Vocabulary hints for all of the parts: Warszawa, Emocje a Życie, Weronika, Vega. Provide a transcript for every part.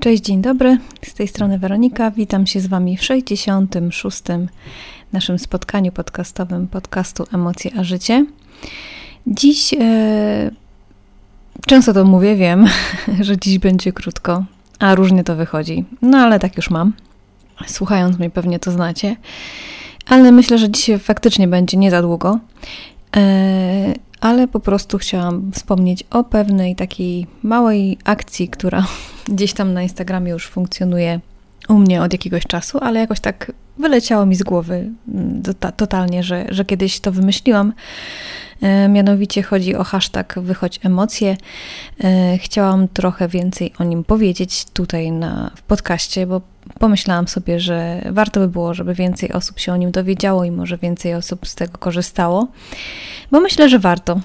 Cześć, dzień dobry, z tej strony Weronika. Witam się z Wami w 66. naszym spotkaniu podcastowym podcastu Emocje a Życie. Dziś, często to mówię, wiem, że dziś będzie krótko, a różnie to wychodzi. No ale tak już mam. Słuchając mnie pewnie to znacie. Ale myślę, że dzisiaj faktycznie będzie nie za długo. Ale po prostu chciałam wspomnieć o pewnej takiej małej akcji, która gdzieś tam na Instagramie już funkcjonuje u mnie od jakiegoś czasu, ale jakoś tak wyleciało mi z głowy totalnie, że kiedyś to wymyśliłam. Mianowicie chodzi o hashtag Wychodź Emocje. Chciałam trochę więcej o nim powiedzieć tutaj w podcaście, bo pomyślałam sobie, że warto by było, żeby więcej osób się o nim dowiedziało i może więcej osób z tego korzystało, bo myślę, że warto.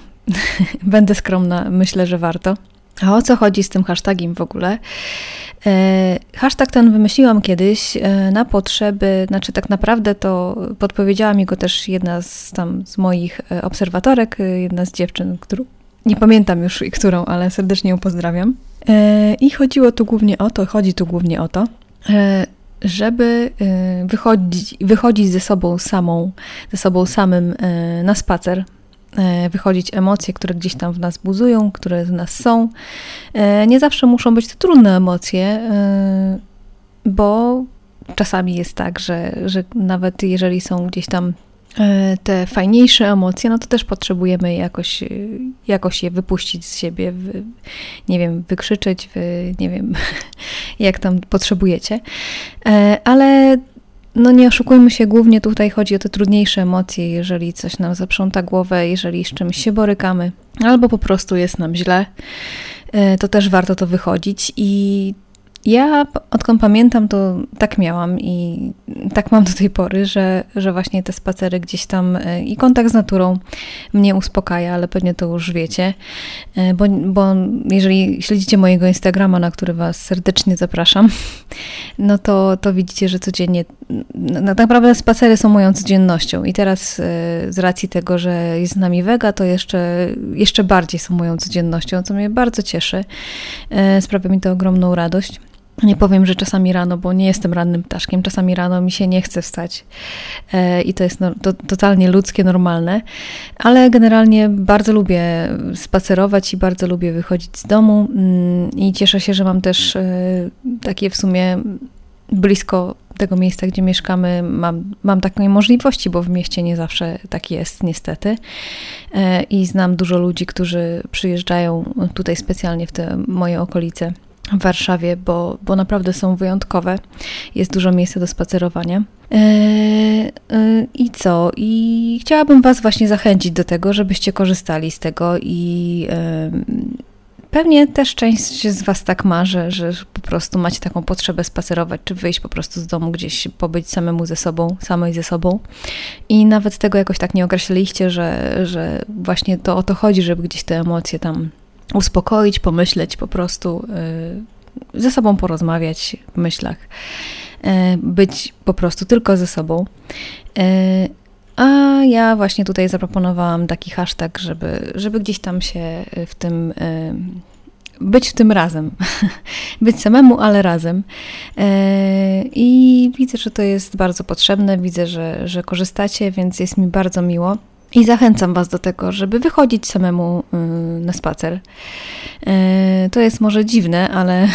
Będę skromna, myślę, że warto. A o co chodzi z tym hashtagiem w ogóle? Hashtag ten wymyśliłam kiedyś na potrzeby, znaczy tak naprawdę to podpowiedziała mi go też jedna z moich obserwatorek, jedna z dziewczyn, którą nie pamiętam już którą, ale serdecznie ją pozdrawiam. I chodzi tu głównie o to, żeby wychodzić ze sobą samym na spacer, wychodzić emocje, które gdzieś tam w nas buzują, które w nas są. Nie zawsze muszą być to trudne emocje, bo czasami jest tak, że nawet jeżeli są gdzieś tam te fajniejsze emocje, no to też potrzebujemy jakoś je wypuścić z siebie, nie wiem, wykrzyczeć, nie wiem, jak tam potrzebujecie. Ale no nie oszukujmy się, głównie tutaj chodzi o te trudniejsze emocje, jeżeli coś nam zaprząta głowę, jeżeli z czymś się borykamy, albo po prostu jest nam źle, to też warto to wychodzić. I ja, odkąd pamiętam, to tak miałam i tak mam do tej pory, że właśnie te spacery gdzieś tam i kontakt z naturą mnie uspokaja, ale pewnie to już wiecie, bo jeżeli śledzicie mojego Instagrama, na który Was serdecznie zapraszam, no to widzicie, że codziennie, no, tak naprawdę spacery są moją codziennością i teraz z racji tego, że jest z nami Vega, to jeszcze bardziej są moją codziennością, co mnie bardzo cieszy, sprawia mi to ogromną radość. Nie powiem, że czasami rano, bo nie jestem rannym ptaszkiem, czasami rano mi się nie chce wstać i to jest totalnie ludzkie, normalne, ale generalnie bardzo lubię spacerować i bardzo lubię wychodzić z domu i cieszę się, że mam też takie w sumie blisko tego miejsca, gdzie mieszkamy, mam takie możliwości, bo w mieście nie zawsze tak jest, niestety. I znam dużo ludzi, którzy przyjeżdżają tutaj specjalnie w te moje okolice w Warszawie, bo naprawdę są wyjątkowe. Jest dużo miejsca do spacerowania. I co? I chciałabym Was właśnie zachęcić do tego, żebyście korzystali z tego i pewnie też część z Was tak ma, że po prostu macie taką potrzebę spacerować, czy wyjść po prostu z domu gdzieś, pobyć samemu ze sobą, samej ze sobą. I nawet tego jakoś tak nie określiliście, że właśnie to o to chodzi, żeby gdzieś te emocje tam uspokoić, pomyśleć po prostu, ze sobą porozmawiać w myślach, być po prostu tylko ze sobą. A ja właśnie tutaj zaproponowałam taki hashtag, żeby gdzieś tam się w tym być w tym razem. Być samemu, ale razem. I widzę, że to jest bardzo potrzebne, widzę, że korzystacie, więc jest mi bardzo miło. I zachęcam Was do tego, żeby wychodzić samemu na spacer. To jest może dziwne, ale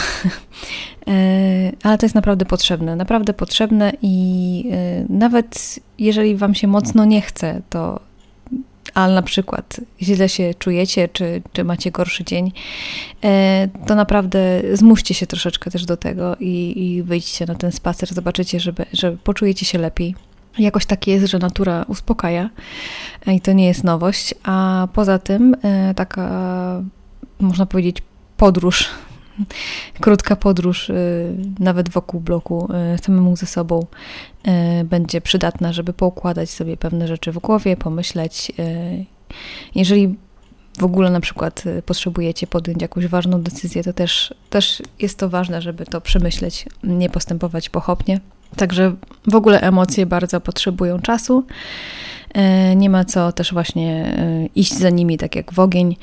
to jest naprawdę potrzebne i nawet jeżeli Wam się mocno nie chce, to ale na przykład źle się czujecie, czy macie gorszy dzień, to naprawdę zmuście się troszeczkę też do tego i wyjdźcie na ten spacer, zobaczycie, że poczujecie się lepiej. Jakoś tak jest, że natura uspokaja i to nie jest nowość, a poza tym taka, można powiedzieć, podróż, krótka podróż nawet wokół bloku samemu ze sobą będzie przydatna, żeby poukładać sobie pewne rzeczy w głowie, pomyśleć. Jeżeli w ogóle na przykład potrzebujecie podjąć jakąś ważną decyzję, to też jest to ważne, żeby to przemyśleć, nie postępować pochopnie. Także w ogóle emocje bardzo potrzebują czasu. Nie ma co też właśnie iść za nimi tak jak w ogień,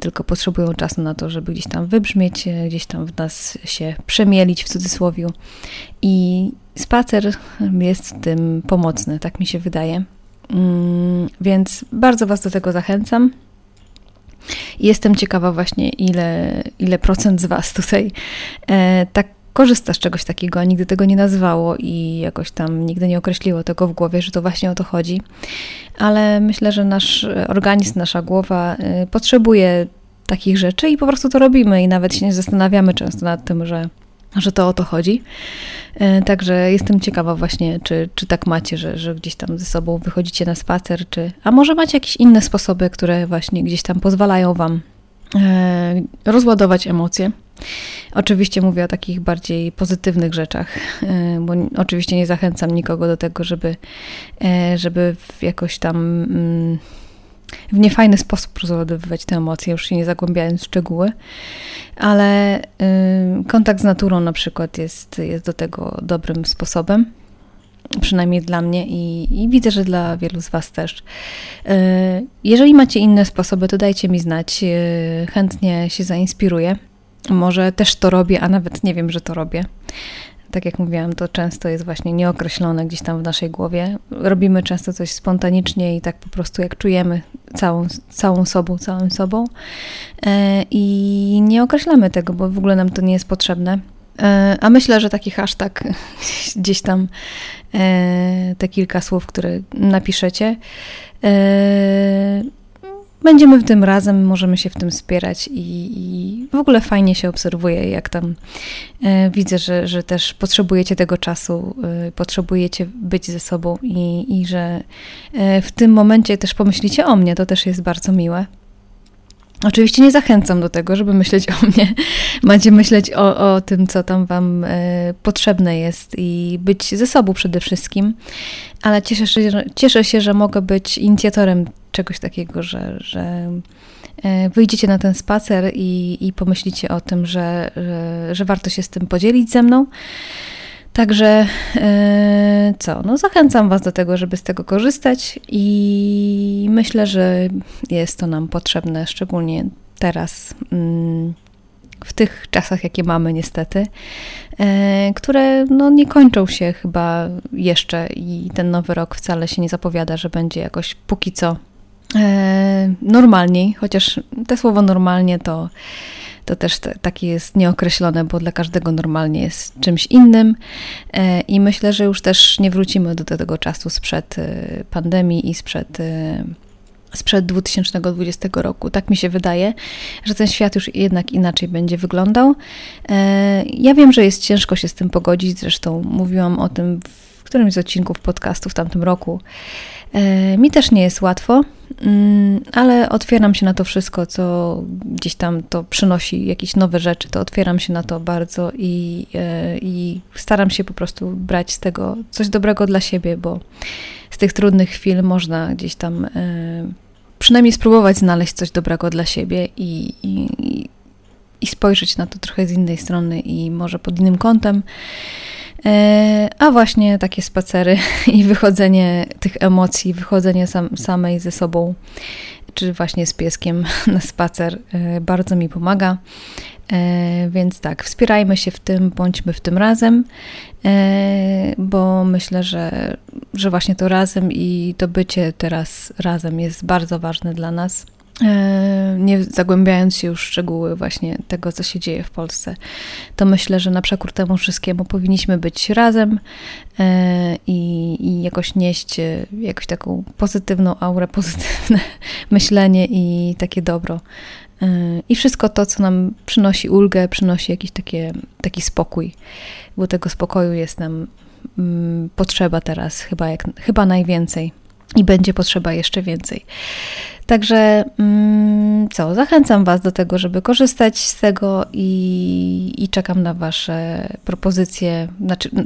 tylko potrzebują czasu na to, żeby gdzieś tam wybrzmieć, gdzieś tam w nas się przemielić w cudzysłowiu. I spacer jest tym pomocny, tak mi się wydaje. Więc bardzo Was do tego zachęcam. Jestem ciekawa właśnie, ile procent z Was tutaj tak korzysta z czegoś takiego, a nigdy tego nie nazwało i jakoś tam nigdy nie określiło tego w głowie, że to właśnie o to chodzi. Ale myślę, że nasz organizm, nasza głowa potrzebuje takich rzeczy i po prostu to robimy i nawet się nie zastanawiamy często nad tym, że to o to chodzi. Także jestem ciekawa właśnie, czy tak macie, że gdzieś tam ze sobą wychodzicie na spacer, a może macie jakieś inne sposoby, które właśnie gdzieś tam pozwalają Wam rozładować emocje. Oczywiście mówię o takich bardziej pozytywnych rzeczach, bo oczywiście nie zachęcam nikogo do tego, żeby jakoś tam w niefajny sposób rozładowywać te emocje, już się nie zagłębiając w szczegóły, ale kontakt z naturą na przykład jest do tego dobrym sposobem, przynajmniej dla mnie i widzę, że dla wielu z Was też. Jeżeli macie inne sposoby, to dajcie mi znać, chętnie się zainspiruję. Może też to robię, a nawet nie wiem, że to robię. Tak jak mówiłam, to często jest właśnie nieokreślone gdzieś tam w naszej głowie. Robimy często coś spontanicznie i tak po prostu jak czujemy całym sobą. I nie określamy tego, bo w ogóle nam to nie jest potrzebne. A myślę, że taki hashtag gdzieś tam, te kilka słów, które napiszecie, będziemy w tym razem, możemy się w tym wspierać i w ogóle fajnie się obserwuję, jak tam widzę, że też potrzebujecie tego czasu, potrzebujecie być ze sobą i że w tym momencie też pomyślicie o mnie, to też jest bardzo miłe. Oczywiście nie zachęcam do tego, żeby myśleć o mnie. Macie myśleć o tym, co tam Wam potrzebne jest i być ze sobą przede wszystkim, ale cieszę się, że mogę być inicjatorem czegoś takiego, że wyjdziecie na ten spacer i pomyślicie o tym, że warto się z tym podzielić ze mną. Także zachęcam Was do tego, żeby z tego korzystać i myślę, że jest to nam potrzebne, szczególnie teraz, w tych czasach, jakie mamy niestety, które nie kończą się chyba jeszcze i ten nowy rok wcale się nie zapowiada, że będzie jakoś póki co normalniej, chociaż to słowo normalnie to też takie jest nieokreślone, bo dla każdego normalnie jest czymś innym i myślę, że już też nie wrócimy do tego czasu sprzed pandemii i sprzed 2020 roku. Tak mi się wydaje, że ten świat już jednak inaczej będzie wyglądał. Ja wiem, że jest ciężko się z tym pogodzić, zresztą mówiłam o tym w którymś z odcinków podcastu w tamtym roku. Mi też nie jest łatwo, ale otwieram się na to wszystko, co gdzieś tam to przynosi jakieś nowe rzeczy, to otwieram się na to bardzo i staram się po prostu brać z tego coś dobrego dla siebie, bo z tych trudnych chwil można gdzieś tam przynajmniej spróbować znaleźć coś dobrego dla siebie i spojrzeć na to trochę z innej strony i może pod innym kątem. A właśnie takie spacery i wychodzenie tych emocji, wychodzenie samej ze sobą, czy właśnie z pieskiem na spacer bardzo mi pomaga. Więc tak, wspierajmy się w tym, bądźmy w tym razem, bo myślę, że właśnie to razem i to bycie teraz razem jest bardzo ważne dla nas. Nie zagłębiając się już w szczegóły właśnie tego, co się dzieje w Polsce, to myślę, że na przekór temu wszystkiemu powinniśmy być razem i jakoś nieść jakąś taką pozytywną aurę, pozytywne myślenie i takie dobro. I wszystko to, co nam przynosi ulgę, przynosi jakiś taki spokój, bo tego spokoju jest nam potrzeba teraz chyba najwięcej. I będzie potrzeba jeszcze więcej. Także zachęcam Was do tego, żeby korzystać z tego i czekam na Wasze propozycje,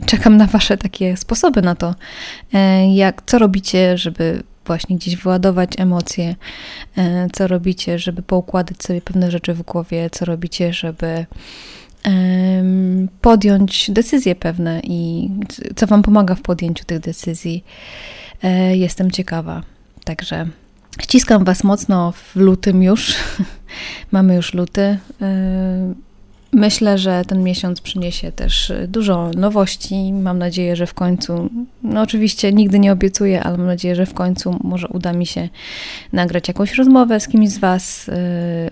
czekam na Wasze takie sposoby na to, co robicie, żeby właśnie gdzieś wyładować emocje, co robicie, żeby poukładać sobie pewne rzeczy w głowie, co robicie, żeby podjąć decyzje pewne i co Wam pomaga w podjęciu tych decyzji. Jestem ciekawa. Także ściskam Was mocno w lutym już. Mamy już luty. Myślę, że ten miesiąc przyniesie też dużo nowości. Mam nadzieję, że w końcu, no oczywiście nigdy nie obiecuję, ale mam nadzieję, że w końcu może uda mi się nagrać jakąś rozmowę z kimś z Was.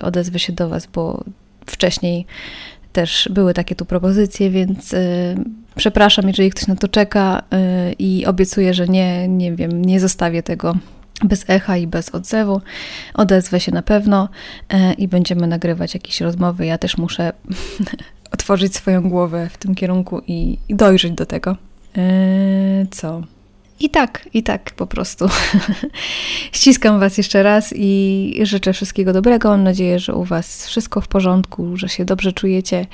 Odezwę się do Was, bo wcześniej też były takie tu propozycje, więc przepraszam, jeżeli ktoś na to czeka i obiecuję, że nie zostawię tego bez echa i bez odzewu. Odezwę się na pewno i będziemy nagrywać jakieś rozmowy. Ja też muszę otworzyć swoją głowę w tym kierunku i dojrzeć do tego. Co? I tak po prostu ściskam Was jeszcze raz i życzę wszystkiego dobrego. Mam nadzieję, że u Was wszystko w porządku, że się dobrze czujecie.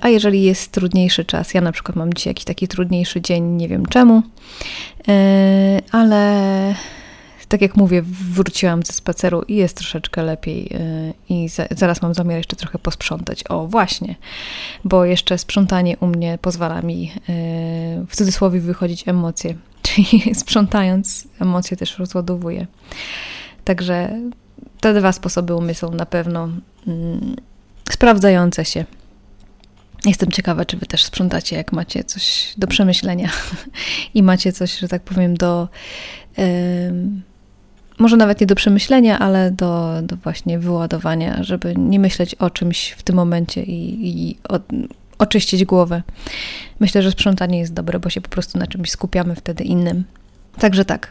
A jeżeli jest trudniejszy czas, ja na przykład mam dzisiaj jakiś taki trudniejszy dzień, nie wiem czemu, ale tak jak mówię, wróciłam ze spaceru i jest troszeczkę lepiej i zaraz mam zamiar jeszcze trochę posprzątać. O właśnie, bo jeszcze sprzątanie u mnie pozwala mi w cudzysłowie wychodzić emocje, czyli sprzątając emocje też rozładowuję. Także te dwa sposoby umysłu na pewno sprawdzające się. Jestem ciekawa, czy Wy też sprzątacie, jak macie coś do przemyślenia i macie coś, że tak powiem, do może nawet nie do przemyślenia, ale do właśnie wyładowania, żeby nie myśleć o czymś w tym momencie i oczyścić głowę. Myślę, że sprzątanie jest dobre, bo się po prostu na czymś skupiamy wtedy innym. Także tak,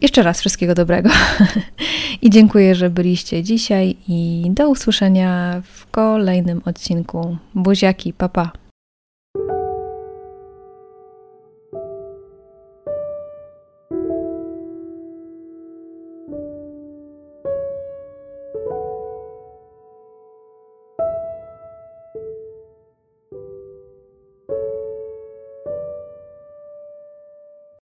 jeszcze raz wszystkiego dobrego i dziękuję, że byliście dzisiaj i do usłyszenia w kolejnym odcinku. Buziaki, pa pa!